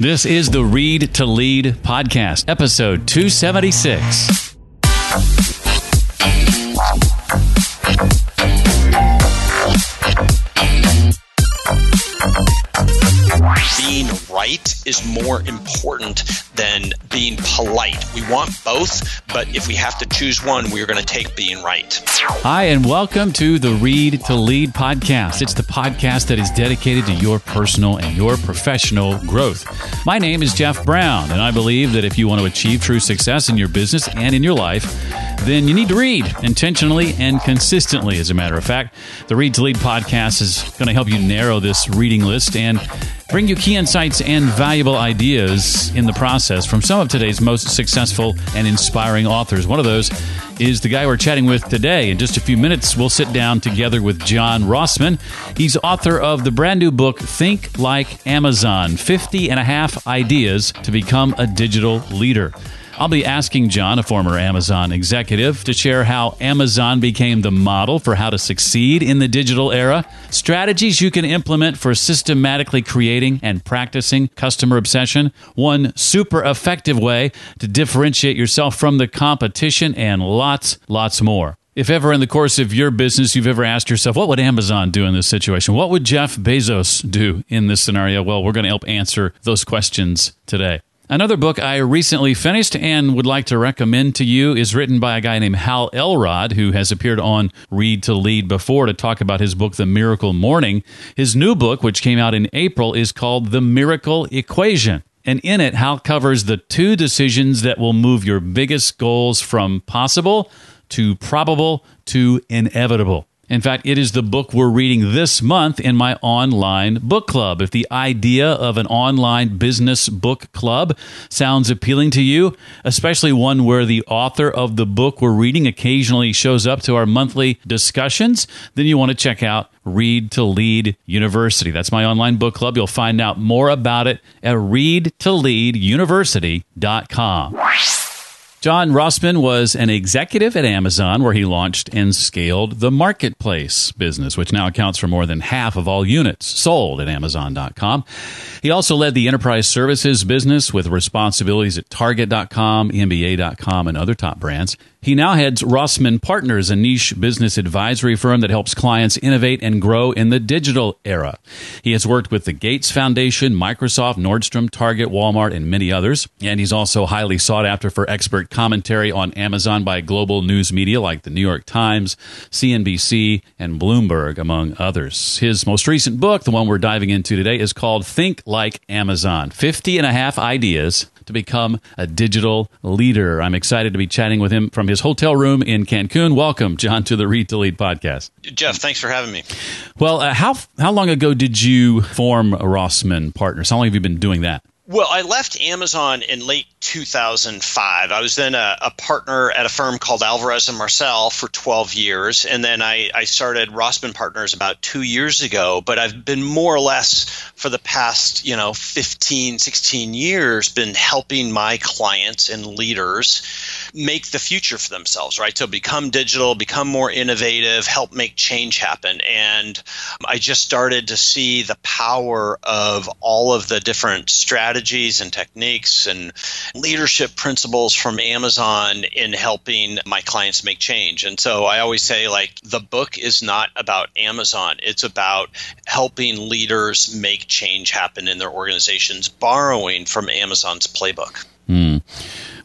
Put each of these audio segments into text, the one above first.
This is the Read to Lead podcast, episode 276. Being right is more important than being polite. We want both, but if we have to choose one, we're going to take being right. Hi, and welcome to the Read to Lead podcast. It's the podcast that is dedicated to your personal and your professional growth. My name is Jeff Brown, and I believe that if you want to achieve true success in your business and in your life, then you need to read intentionally and consistently. As a matter of fact, the Read to Lead podcast is going to help you narrow this reading list and bring you key insights and valuable ideas in the process from some of today's most successful and inspiring authors. One of those is the guy we're chatting with today. In just a few minutes, we'll sit down together with John Rossman. He's author of the brand new book, Think Like Amazon, 50 and a half ideas to become a digital leader. I'll be asking John, a former Amazon executive, to share how Amazon became the model for how to succeed in the digital era, strategies you can implement for systematically creating and practicing customer obsession, one super effective way to differentiate yourself from the competition, and lots more. If ever in the course of your business you've ever asked yourself, what would Amazon do in this situation? What would Jeff Bezos do in this scenario? Well, we're going to help answer those questions today. Another book I recently finished and would like to recommend to you is written by a guy named Hal Elrod, who has appeared on Read to Lead before to talk about his book, The Miracle Morning. His new book, which came out in April, is called The Miracle Equation. And in it, Hal covers the two decisions that will move your biggest goals from possible to probable to inevitable. In fact, it is the book we're reading this month in my online book club. If the idea of an online business book club sounds appealing to you, especially one where the author of the book we're reading occasionally shows up to our monthly discussions, then you want to check out Read to Lead University. That's my online book club. You'll find out more about it at readtoleaduniversity.com. John Rossman was an executive at Amazon, where he launched and scaled the marketplace business, which now accounts for more than half of all units sold at Amazon.com. He also led the enterprise services business with responsibilities at Target.com, NBA.com, and other top brands. He now heads Rossman Partners, a niche business advisory firm that helps clients innovate and grow in the digital era. He has worked with the Gates Foundation, Microsoft, Nordstrom, Target, Walmart, and many others. And he's also highly sought after for expert commentary on Amazon by global news media like the New York Times, CNBC, and Bloomberg, among others. His most recent book, the one we're diving into today, is called Think Like Amazon, 50 and a half ideas to become a digital leader. I'm excited to be chatting with him from his hotel room in Cancun. Welcome, John, to the Read to Lead podcast. Jeff, thanks for having me. Well, how long ago did you form Rossman Partners? How long have you been doing that? Well, I left Amazon in late 2005. I was then a partner at a firm called Alvarez & Marsal for 12 years, and then I started Rossman Partners about 2 years ago, but I've been more or less for the past 15, 16 years been helping my clients and leaders make the future for themselves, right? So become digital, become more innovative, help make change happen. And I just started to see the power of all of the different strategies and techniques and leadership principles from Amazon in helping my clients make change. And so I always say, the book is not about Amazon. It's about helping leaders make change happen in their organizations, borrowing from Amazon's playbook. Mm.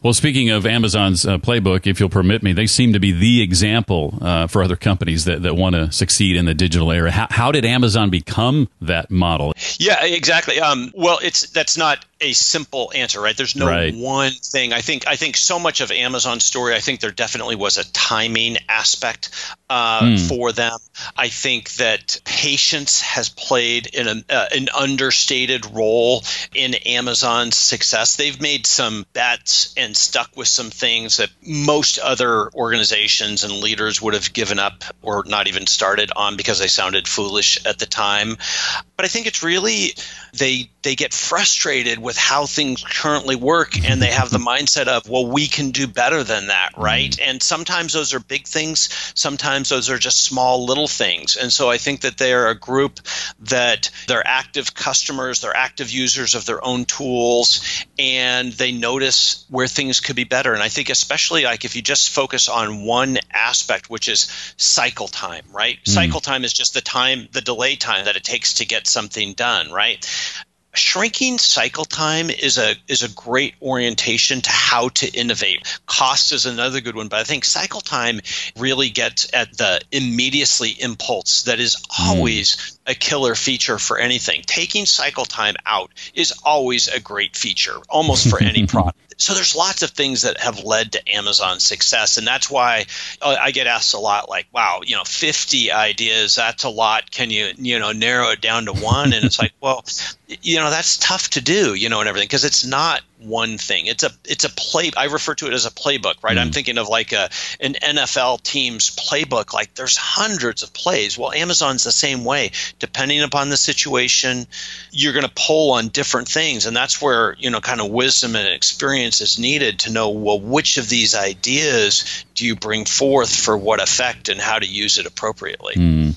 Well, speaking of Amazon's playbook, if you'll permit me, they seem to be the example for other companies that want to succeed in the digital era. How did Amazon become that model? Yeah, exactly. Well, that's not a simple answer, right? There's no one thing. I think so much of Amazon's story, I think there definitely was a timing aspect for them. I think that patience has played an understated role in Amazon's success. They've made some bets and stuck with some things that most other organizations and leaders would have given up or not even started on because they sounded foolish at the time. But I think it's really they get frustrated with how things currently work, and they have the mindset of, well, we can do better than that, right? And sometimes those are big things. Sometimes those are just small little things. And so I think that they are a group that they're active customers, they're active users of their own tools, and they notice where things could be better. And I think especially like if you just focus on one aspect, which is cycle time, right? Cycle time is just the time, the delay time that it takes to get something done, right? Shrinking cycle time is a great orientation to how to innovate. Cost is another good one, but I think cycle time really gets at the immediacy impulse that is always a killer feature for anything. Taking cycle time out is always a great feature, almost for any product. So there's lots of things that have led to Amazon's success, and that's why I get asked a lot, like, "Wow, 50 ideas, that's a lot. Can you narrow it down to one?" And it's like, well, that's tough to do, and everything, because it's not one thing. It's a play. I refer to it as a playbook, right? I'm thinking of like an NFL team's playbook. Like there's hundreds of plays. Well, Amazon's the same way. Depending upon the situation, you're going to pull on different things, and that's where kind of wisdom and experience is needed to know, well, which of these ideas do you bring forth for what effect and how to use it appropriately.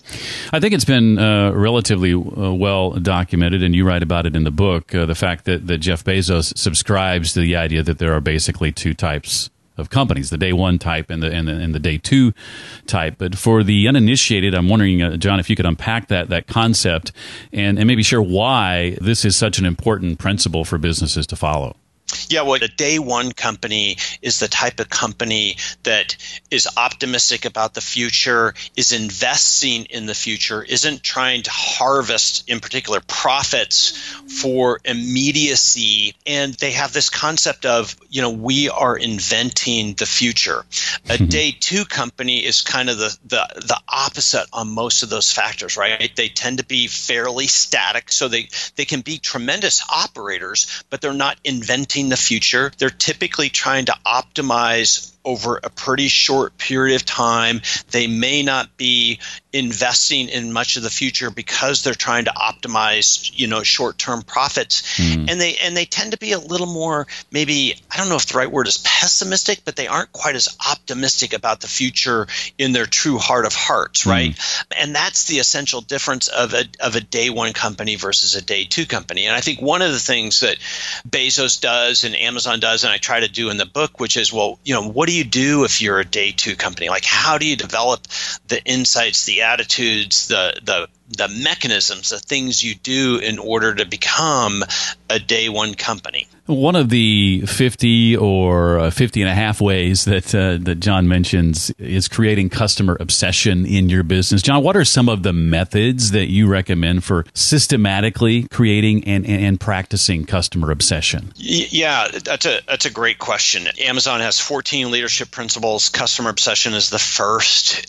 I think it's been relatively well documented, and you write about it in the book, the fact that Jeff Bezos subscribes to the idea that there are basically two types of companies, the day one type and the day two type. But for the uninitiated, I'm wondering, John, if you could unpack that concept and maybe share why this is such an important principle for businesses to follow. Yeah, well, a day one company is the type of company that is optimistic about the future, is investing in the future, isn't trying to harvest, in particular, profits for immediacy. And they have this concept of, we are inventing the future. A day two company is kind of the opposite on most of those factors, right? They tend to be fairly static, so they can be tremendous operators, but they're not inventing the future. They're typically trying to optimize over a pretty short period of time. They may not be investing in much of the future because they're trying to optimize, short-term profits. And they tend to be a little more, maybe, I don't know if the right word is pessimistic, but they aren't quite as optimistic about the future in their true heart of hearts, right? And that's the essential difference of a day one company versus a day two company. And I think one of the things that Bezos does and Amazon does, and I try to do in the book, which is, well, what do you do if you're a day two company? Like, how do you develop the insights, the attitudes, the mechanisms, the things you do in order to become a day one company? One of the 50 or 50 and a half ways that John mentions is creating customer obsession in your business. John, what are some of the methods that you recommend for systematically creating and practicing customer obsession? Yeah, that's a great question. Amazon has 14 leadership principles. Customer obsession is the first.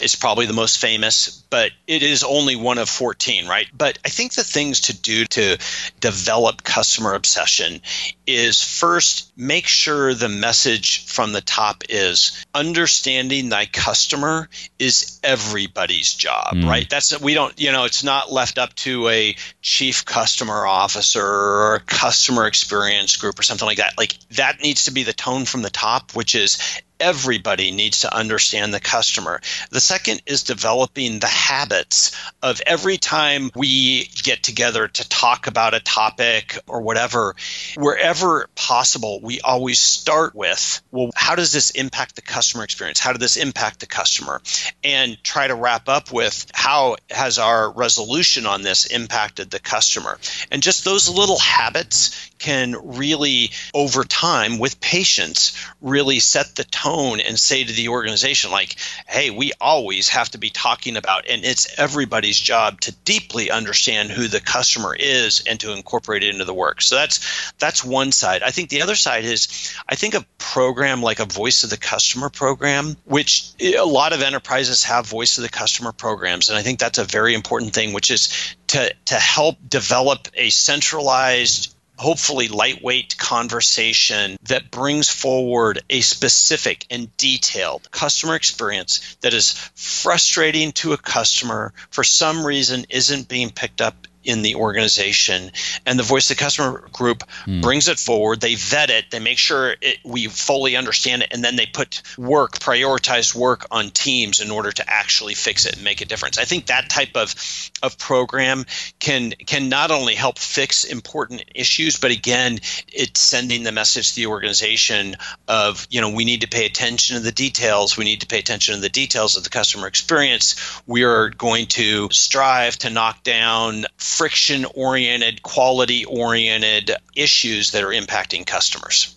It's probably the most famous, but it is only one of 14, right? But I think the things to do to develop customer obsession is, first, make sure the message from the top is understanding thy customer is everybody's job, right? That's, we don't, it's not left up to a chief customer officer or a customer experience group or something like that. Like, that needs to be the tone from the top, which is everybody needs to understand the customer. The second is developing the habits of every time we get together to talk about a topic or whatever, wherever possible, we always start with, well, how does this impact the customer experience? How did this impact the customer? And try to wrap up with, how has our resolution on this impacted the customer? And just those little habits can really, over time, with patience, really set the tone and say to the organization, like, hey, we always have to be talking about, and it's everybody's job to deeply understand who the customer is and to incorporate it into the work. So that's one side. I think the other side is, I think a program like a Voice of the Customer program, which a lot of enterprises have Voice of the Customer programs, and I think that's a very important thing, which is to help develop a centralized, hopefully lightweight conversation that brings forward a specific and detailed customer experience that is frustrating to a customer, for some reason isn't being picked up in the organization, and the Voice of the Customer group brings it forward. They vet it, they make sure we fully understand it, and then they put work, prioritized work on teams in order to actually fix it and make a difference. I think that type of program can not only help fix important issues, but again, it's sending the message to the organization of, you know, we need to pay attention to the details. We need to pay attention to the details of the customer experience. We are going to strive to knock down friction-oriented, quality-oriented issues that are impacting customers.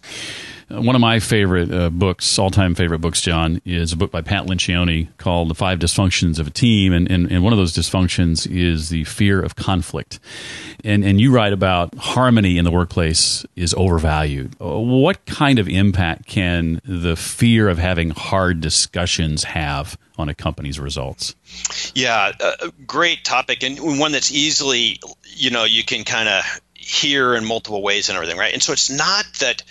One of my favorite books, all-time favorite books, John, is a book by Pat Lencioni called The Five Dysfunctions of a Team. And one of those dysfunctions is the fear of conflict. And you write about harmony in the workplace is overvalued. What kind of impact can the fear of having hard discussions have on a company's results? Yeah, a great topic, and one that's easily, you know, you can kind of hear in multiple ways and everything, right? And so it's not that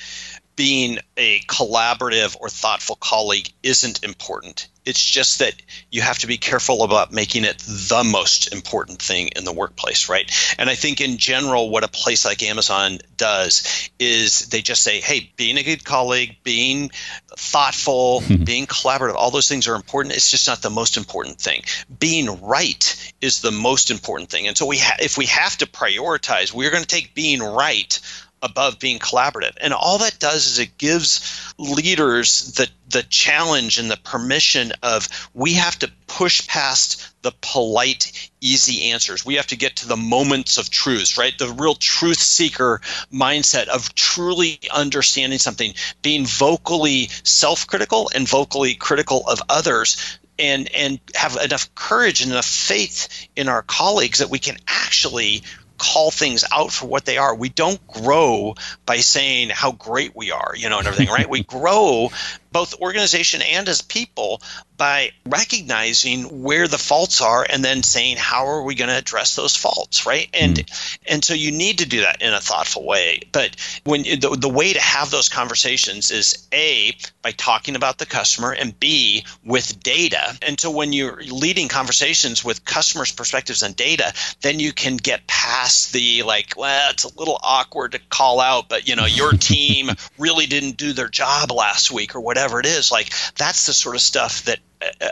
being a collaborative or thoughtful colleague isn't important. It's just that you have to be careful about making it the most important thing in the workplace, right? And I think in general, what a place like Amazon does is they just say, hey, being a good colleague, being thoughtful, being collaborative, all those things are important. It's just not the most important thing. Being right is the most important thing. And so if we have to prioritize, we're going to take being right above being collaborative. And all that does is it gives leaders the challenge and the permission of, we have to push past the polite, easy answers. We have to get to the moments of truth, right? The real truth seeker mindset of truly understanding something, being vocally self-critical and vocally critical of others, and have enough courage and enough faith in our colleagues that we can actually call things out for what they are. We don't grow by saying how great we are, you know, and everything, right? We grow both organization and as people by recognizing where the faults are and then saying, how are we going to address those faults, right? And so you need to do that in a thoughtful way. But when the way to have those conversations is A, by talking about the customer, and B, with data. And so when you're leading conversations with customers' perspectives and data, then you can get past the, like, well, it's a little awkward to call out, but, you know, your team really didn't do their job last week or whatever it is. Like, that's the sort of stuff that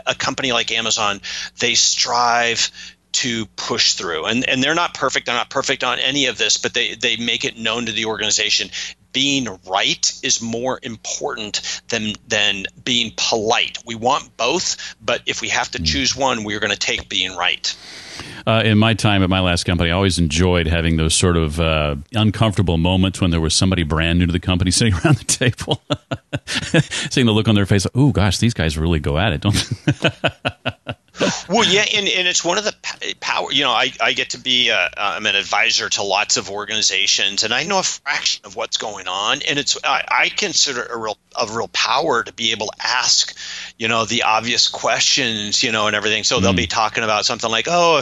a company like Amazon, they strive to push through. And they're not perfect. They're not perfect on any of this, but they make it known to the organization. Being right is more important than being polite. We want both, but if we have to choose one, we're going to take being right. In my time at my last company, I always enjoyed having those sort of uncomfortable moments when there was somebody brand new to the company sitting around the table, seeing the look on their face, like, oh, gosh, these guys really go at it, don't they? Well, yeah, and it's one of the power. You know, I get to be I'm an advisor to lots of organizations, and I know a fraction of what's going on. And it's I consider a real power to be able to ask, you know, the obvious questions, you know, and everything. So they'll be talking about something like, oh,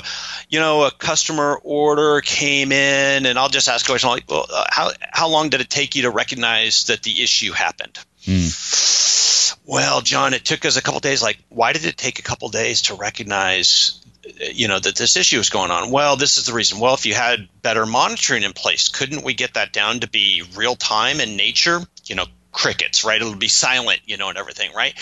you know, a customer order came in, and I'll just ask a question like, well, how long did it take you to recognize that the issue happened? Well, John, it took us a couple of days. Like, why did it take a couple of days to recognize, you know, that this issue was going on? Well, this is the reason. Well, if you had better monitoring in place, couldn't we get that down to be real time in nature? You know, crickets, right? It'll be silent, you know, and everything, right?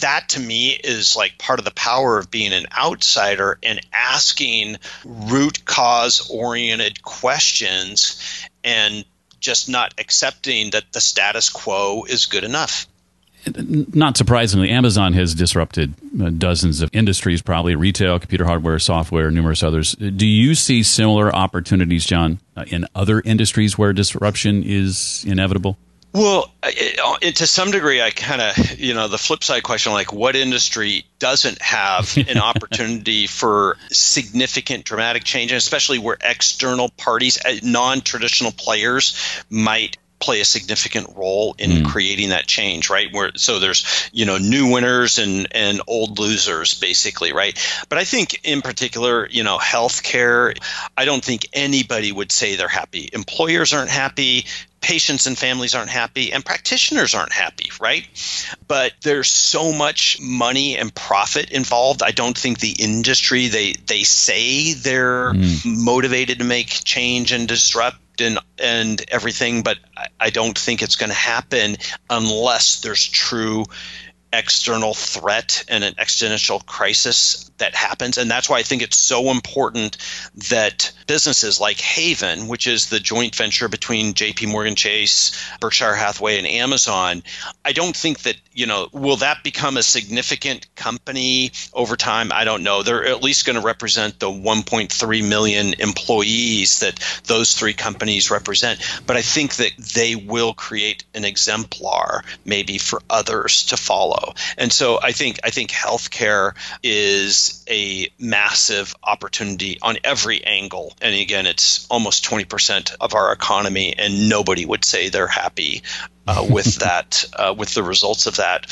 That to me is like part of the power of being an outsider and asking root cause oriented questions and just not accepting that the status quo is good enough. Not surprisingly, Amazon has disrupted dozens of industries, probably retail, computer hardware, software, numerous others. Do you see similar opportunities, John, in other industries where disruption is inevitable? Well, to some degree, I kind of, you know, the flip side question, like, what industry doesn't have an opportunity for significant dramatic change, and especially where external parties, non-traditional players might play a significant role in creating that change, right? So there's, you know, new winners and old losers, basically, right? But I think in particular, you know, healthcare, I don't think anybody would say they're happy. Employers aren't happy. patients and families aren't happy and practitioners aren't happy, right? But there's so much money and profit involved. I don't think the industry, they say they're motivated to make change and disrupt and everything, but I don't think it's going to happen unless there's true external threat and an existential crisis that happens. And that's why I think it's so important that businesses like Haven, which is the joint venture between J.P. Morgan Chase, Berkshire Hathaway, and Amazon, I don't think that, you know, will that become a significant company over time? I don't know. They're at least going to represent the 1.3 million employees that those three companies represent. But I think that they will create an exemplar maybe for others to follow. And so I think healthcare is a massive opportunity on every angle. And again, it's almost 20% of our economy, and nobody would say they're happy with that, with the results of that.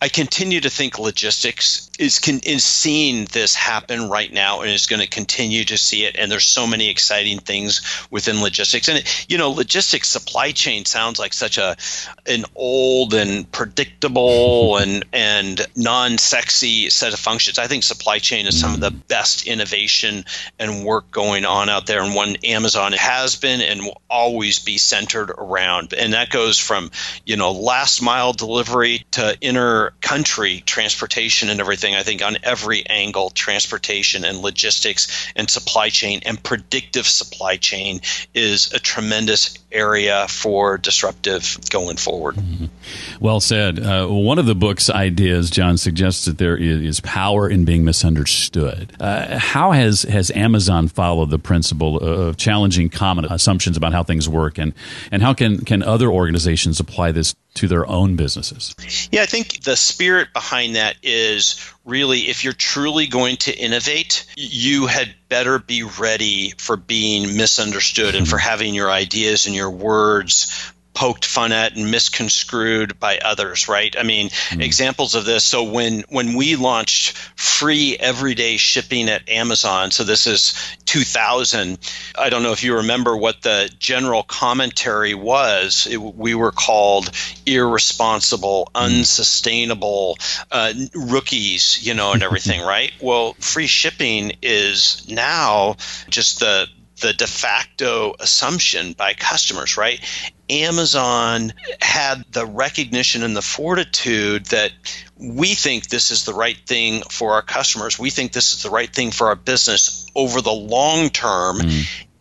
I continue to think logistics is seeing this happen right now and is going to continue to see it. And there's so many exciting things within logistics. And, you know, logistics supply chain sounds like such an old and predictable and non-sexy set of functions. I think supply chain is some of the best innovation and work going on out there. And one Amazon has been and will always be centered around. And that goes from, you know, last mile delivery to inter-country transportation and everything. I think on every angle, transportation and logistics and supply chain and predictive supply chain is a tremendous area for disruptive going forward. Mm-hmm. Well said. One of the book's ideas, John, suggests that there is power in being misunderstood. How has Amazon followed the principle of challenging common assumptions about how things work, and how can other organizations apply this to their own businesses? Yeah, I think the spirit behind that is really, if you're truly going to innovate, you had better be ready for being misunderstood and for having your ideas and your words poked fun at and misconstrued by others, right? I mean, examples of this. So when we launched free everyday shipping at Amazon, so this is 2000, I don't know if you remember what the general commentary was. We were called irresponsible, unsustainable rookies, you know, and everything, right? Well, free shipping is now just the de facto assumption by customers, right? Amazon had the recognition and the fortitude that we think this is the right thing for our customers. We think this is the right thing for our business over the long term.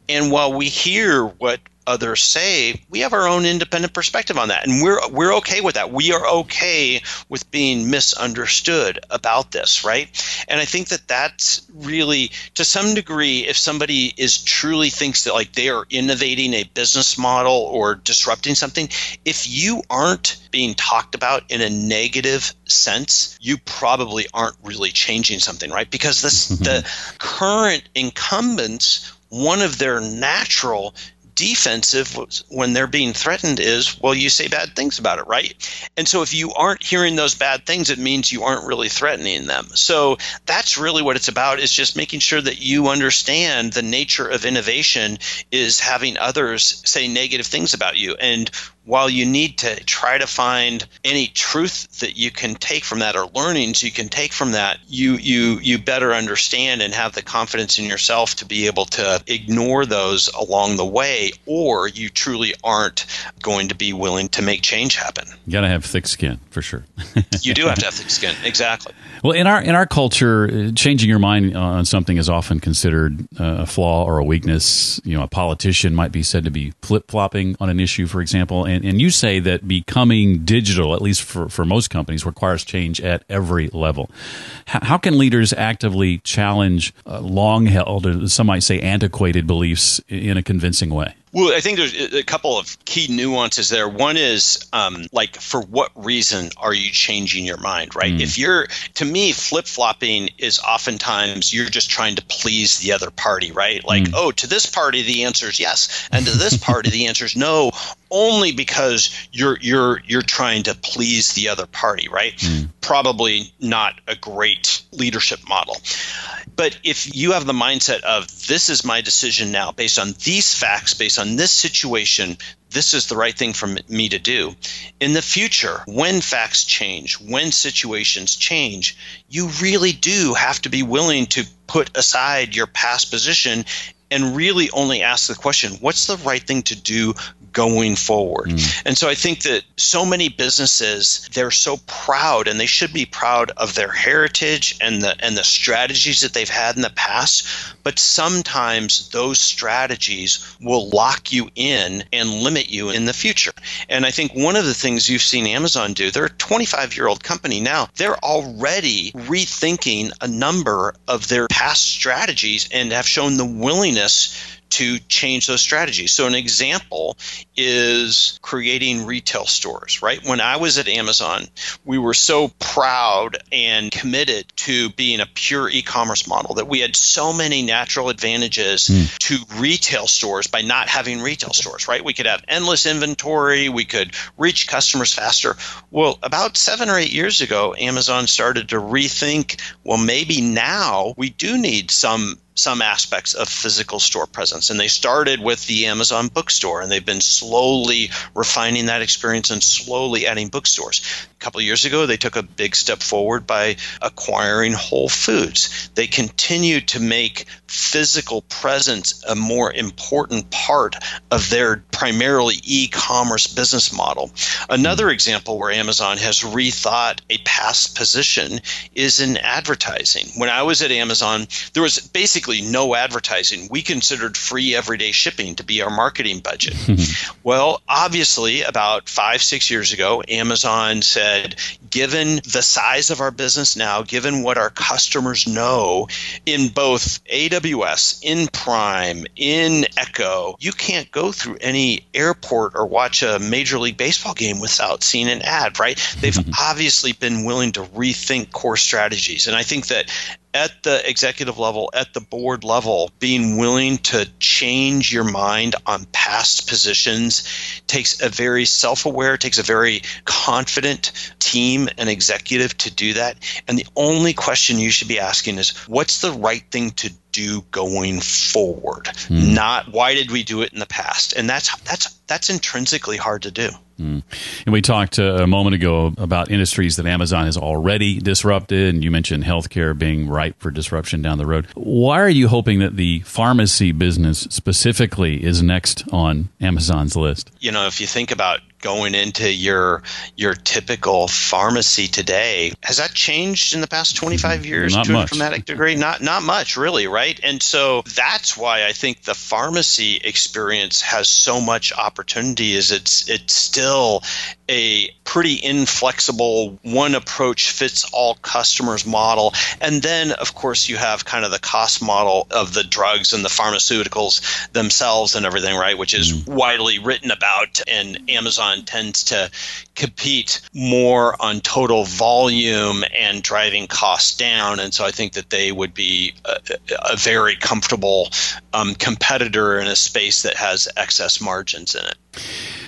And while we hear what others say, we have our own independent perspective on that. And we're okay with that. We are okay with being misunderstood about this, right? And I think that that's really, to some degree, if somebody is truly thinks that like they are innovating a business model or disrupting something, if you aren't being talked about in a negative sense, you probably aren't really changing something, right? Because the current incumbents, one of their natural defensive when they're being threatened is, well, you say bad things about it, right? And so if you aren't hearing those bad things, it means you aren't really threatening them. So that's really what it's about, is just making sure that you understand the nature of innovation is having others say negative things about you. And while you need to try to find any truth that you can take from that or learnings you can take from that, you better understand and have the confidence in yourself to be able to ignore those along the way, or you truly aren't going to be willing to make change happen. You got to have thick skin, for sure. You do have to have thick skin, exactly. Well, in our culture, changing your mind on something is often considered a flaw or a weakness. You know, a politician might be said to be flip-flopping on an issue, for example, and you say that becoming digital, at least for most companies, requires change at every level. How can leaders actively challenge long-held, or some might say antiquated, beliefs in a convincing way? Well, I think there's a couple of key nuances there. One is, like, for what reason are you changing your mind, right? To me, flip-flopping is oftentimes you're just trying to please the other party, right? Like, to this party, the answer is yes, and to this party, the answer is no, only because you're trying to please the other party, right? Probably not a great leadership model. But if you have the mindset of, this is my decision now, based on these facts, based on this situation, this is the right thing for me to do. In the future, when facts change, when situations change, you really do have to be willing to put aside your past position and really only ask the question, what's the right thing to do going forward? And so I think that so many businesses, they're so proud, and they should be proud of their heritage and the strategies that they've had in the past. But sometimes those strategies will lock you in and limit you in the future. And I think one of the things you've seen Amazon do, they're a 25-year-old company now. They're already rethinking a number of their past strategies and have shown the willingness to change those strategies. So an example is creating retail stores, right? When I was at Amazon, we were so proud and committed to being a pure e-commerce model that we had so many natural advantages to retail stores by not having retail stores, right? We could have endless inventory. We could reach customers faster. Well, about 7 or 8 years ago, Amazon started to rethink, well, maybe now we do need some aspects of physical store presence. And they started with the Amazon bookstore, and they've been slowly refining that experience and slowly adding bookstores. A couple of years ago, they took a big step forward by acquiring Whole Foods. They continue to make physical presence a more important part of their primarily e-commerce business model. Another example where Amazon has rethought a past position is in advertising. When I was at Amazon, there was basically no advertising. We considered free everyday shipping to be our marketing budget. Well, obviously, about 5, 6 years ago, Amazon said, given the size of our business now, given what our customers know in both AWS, in Prime, in Echo, you can't go through any airport or watch a Major League Baseball game without seeing an ad, right? They've obviously been willing to rethink core strategies. And I think that at the executive level, at the board level, being willing to change your mind on past positions takes a very self-aware, takes a very confident team and executive to do that. And the only question you should be asking is, what's the right thing to do going forward? Not why did we do it in the past? And that's intrinsically hard to do. And we talked a moment ago about industries that Amazon has already disrupted, and you mentioned healthcare being ripe for disruption down the road. Why are you hoping that the pharmacy business specifically is next on Amazon's list? You know, if you think about going into your typical pharmacy today, has that changed in the past 25 years to a dramatic degree? Not much, really, right? And so that's why I think the pharmacy experience has so much opportunity. Is it's still a pretty inflexible, one approach fits all customers model. And then, of course, you have kind of the cost model of the drugs and the pharmaceuticals themselves and everything, right, which is widely written about. And Amazon tends to compete more on total volume and driving costs down. And so I think that they would be a very comfortable competitor in a space that has excess margins in it.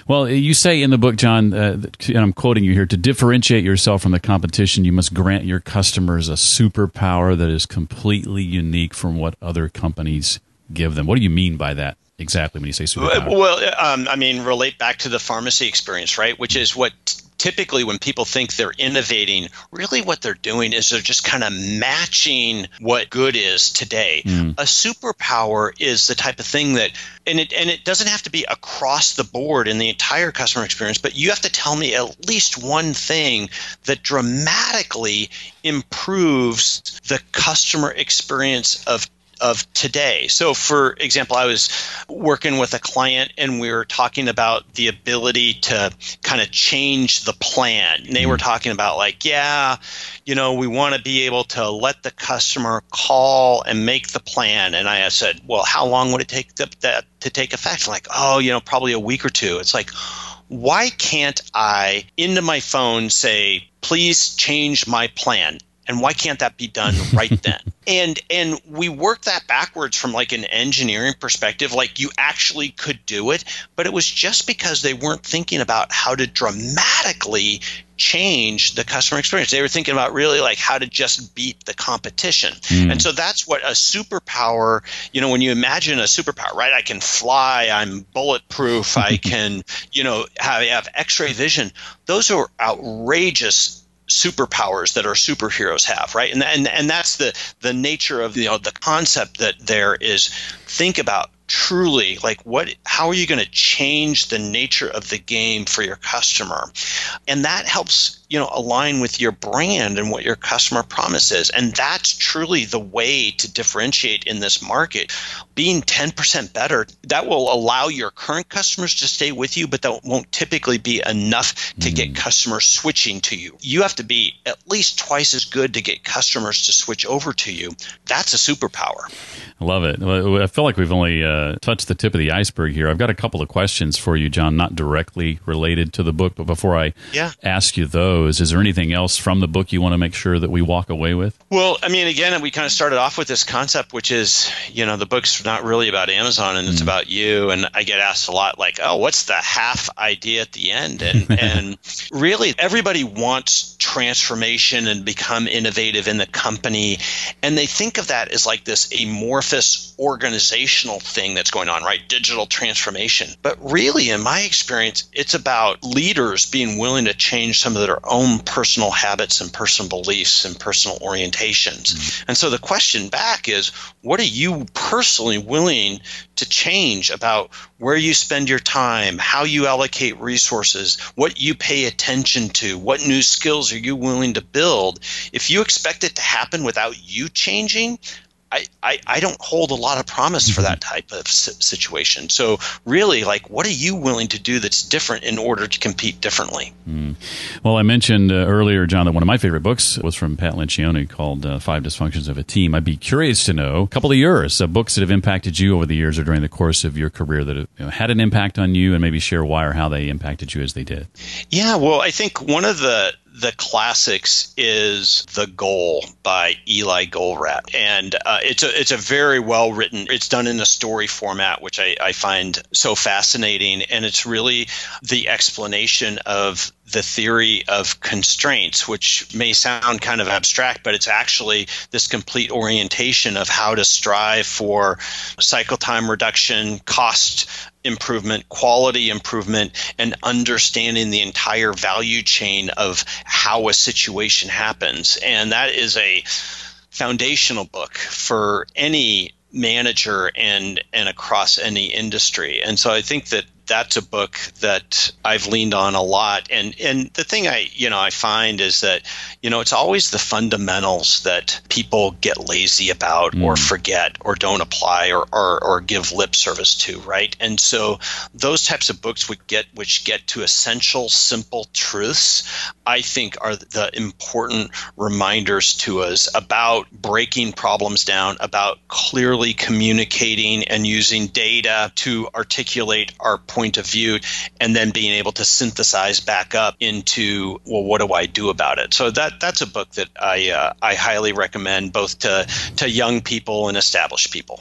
Well, you say in the book, John, and I'm quoting you here, to differentiate yourself from the competition, you must grant your customers a superpower that is completely unique from what other companies give them. What do you mean by that? Exactly, when you say superpower. Well, I mean, relate back to the pharmacy experience, right? Which is what typically when people think they're innovating, really what they're doing is they're just kind of matching what good is today. A superpower is the type of thing that, and it doesn't have to be across the board in the entire customer experience, but you have to tell me at least one thing that dramatically improves the customer experience of today. So, for example, I was working with a client and we were talking about the ability to kind of change the plan. And they were talking about like, yeah, you know, we want to be able to let the customer call and make the plan. And I said, well, how long would it take that to take effect? I'm like, oh, you know, probably a week or two. It's like, why can't I into my phone say, please change my plan? And why can't that be done right then? And we work that backwards from like an engineering perspective, like you actually could do it, but it was just because they weren't thinking about how to dramatically change the customer experience. They were thinking about really like how to just beat the competition. Mm. And so that's what a superpower, you know, when you imagine a superpower, right? I can fly, I'm bulletproof, I can, you know, have X-ray vision. Those are outrageous superpowers that our superheroes have, right? And that's the nature of, you know, the concept that there is. Think about truly like how are you going to change the nature of the game for your customer? And that helps, you know, align with your brand and what your customer promises. And that's truly the way to differentiate in this market. Being 10% better, that will allow your current customers to stay with you, but that won't typically be enough to get customers switching to you. You have to be at least twice as good to get customers to switch over to you. That's a superpower. I love it. I feel like we've only touched the tip of the iceberg here. I've got a couple of questions for you, John, not directly related to the book, but before I ask you those, is there anything else from the book you want to make sure that we walk away with? Well, I mean, again, we kind of started off with this concept, which is, you know, the book's not really about Amazon and it's about you. And I get asked a lot like, oh, what's the half idea at the end? And really, everybody wants transformation and become innovative in the company. And they think of that as like this amorphous organizational thing that's going on, right? Digital transformation. But really, in my experience, it's about leaders being willing to change some of their own personal habits and personal beliefs and personal orientations. And so the question back is, what are you personally willing to change about where you spend your time, how you allocate resources, what you pay attention to, what new skills are you willing to build? If you expect it to happen without you changing, I don't hold a lot of promise for that type of situation. So really, like, what are you willing to do that's different in order to compete differently? Mm. Well, I mentioned earlier, John, that one of my favorite books was from Pat Lencioni called Five Dysfunctions of a Team. I'd be curious to know, a couple of yours, books that have impacted you over the years or during the course of your career that have, you know, had an impact on you, and maybe share why or how they impacted you as they did. Yeah, well, I think one of the classics is The Goal by Eli Goldratt. And it's a very well written, it's done in a story format, which I find so fascinating. And it's really the explanation of the theory of constraints, which may sound kind of abstract, but it's actually this complete orientation of how to strive for cycle time reduction, cost improvement, quality improvement, and understanding the entire value chain of how a situation happens. And that is a foundational book for any manager and across any industry. And so I think that that's a book that I've leaned on a lot. And the thing I find is that, you know, it's always the fundamentals that people get lazy about or forget or don't apply or give lip service to, right? And so those types of books which get to essential, simple truths, I think are the important reminders to us about breaking problems down, about clearly communicating and using data to articulate our point of view, and then being able to synthesize back up into, well, what do I do about it? So that's a book that I highly recommend both to young people and established people.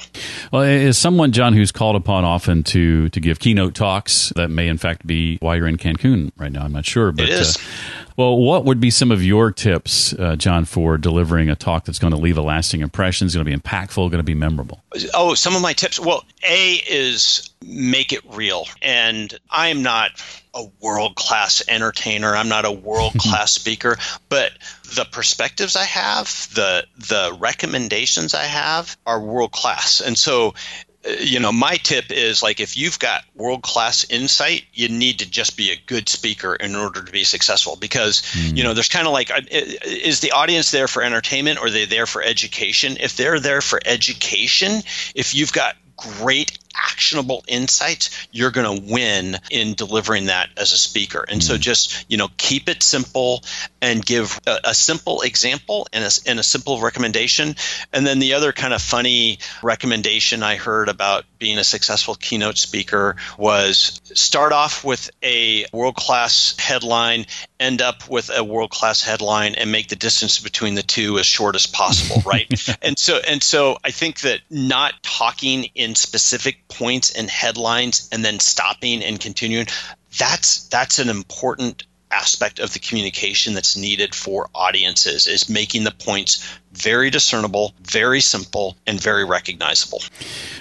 Well, as someone, John, who's called upon often to give keynote talks, that may in fact be why you're in Cancun right now. I'm not sure, but it is. Well, what would be some of your tips, John, for delivering a talk that's going to leave a lasting impression, is going to be impactful, going to be memorable? Oh, some of my tips. Well, A is make it real. And I'm not a world-class entertainer. I'm not a world-class speaker, but the perspectives I have, the recommendations I have are world-class. And so, you know, my tip is like, if you've got world-class insight, you need to just be a good speaker in order to be successful, because, you know, there's kind of like, is the audience there for entertainment or are they there for education? If they're there for education, if you've got great actionable insights, you're going to win in delivering that as a speaker. And so just, keep it simple and give a simple example and a simple recommendation. And then the other kind of funny recommendation I heard about being a successful keynote speaker was start off with a world-class headline, end up with a world-class headline, and make the distance between the two as short as possible, right? And so I think that not talking in specific points and headlines and then stopping and continuing, that's an important aspect of the communication that's needed for audiences, is making the points very discernible, very simple, and very recognizable.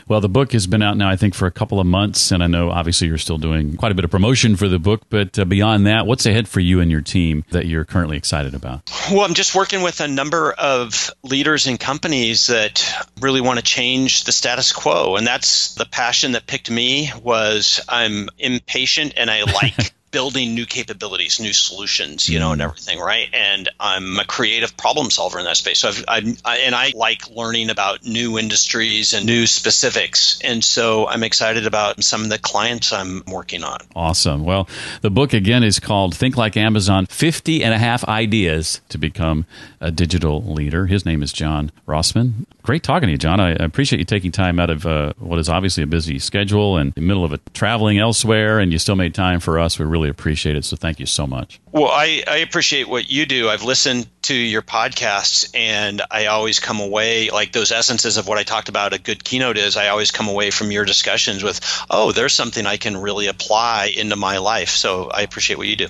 Well, the book has been out now, I think, for a couple of months, and I know obviously you're still doing quite a bit of promotion for the book, but beyond that, what's ahead for you and your team that you're currently excited about? Well, I'm just working with a number of leaders and companies that really want to change the status quo, and that's the passion that picked me. Was I'm impatient and I like building new capabilities, new solutions, and everything, right? And I'm a creative problem solver in that space. So I like learning about new industries and new specifics. And so I'm excited about some of the clients I'm working on. Awesome. Well, the book, again, is called Think Like Amazon, 50 and a Half Ideas to Become a Digital Leader. His name is John Rossman. Great talking to you, John. I appreciate you taking time out of what is obviously a busy schedule and in the middle of traveling elsewhere, and you still made time for us. We really appreciate it. So thank you so much. Well, I appreciate what you do. I've listened to your podcasts, and I always come away, like those essences of what I talked about a good keynote is, I always come away from your discussions with, oh, there's something I can really apply into my life. So I appreciate what you do.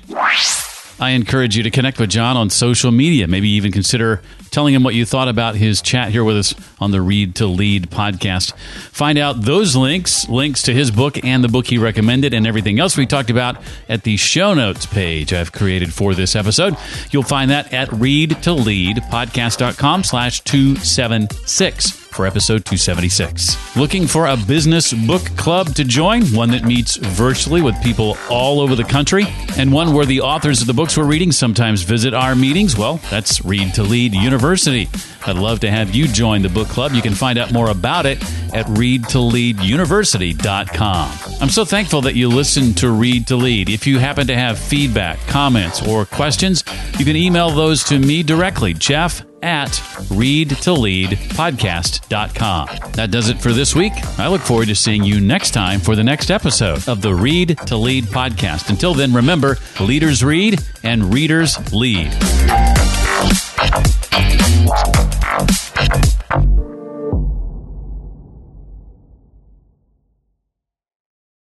I encourage you to connect with John on social media. Maybe even consider telling him what you thought about his chat here with us on the Read to Lead podcast. Find out those links to his book and the book he recommended and everything else we talked about at the show notes page I've created for this episode. You'll find that at readtoleadpodcast.com/276 for episode 276. Looking for a business book club to join? One that meets virtually with people all over the country, and one where the authors of the books we're reading sometimes visit our meetings? Well, that's Read to Lead University. I'd love to have you join the book club. You can find out more about it at readtoleaduniversity.com. I'm so thankful that you listen to Read to Lead. If you happen to have feedback, comments, or questions, you can email those to me directly, Jeff at readtoleadpodcast.com. That does it for this week. I look forward to seeing you next time for the next episode of the Read to Lead podcast. Until then, remember, leaders read and readers lead.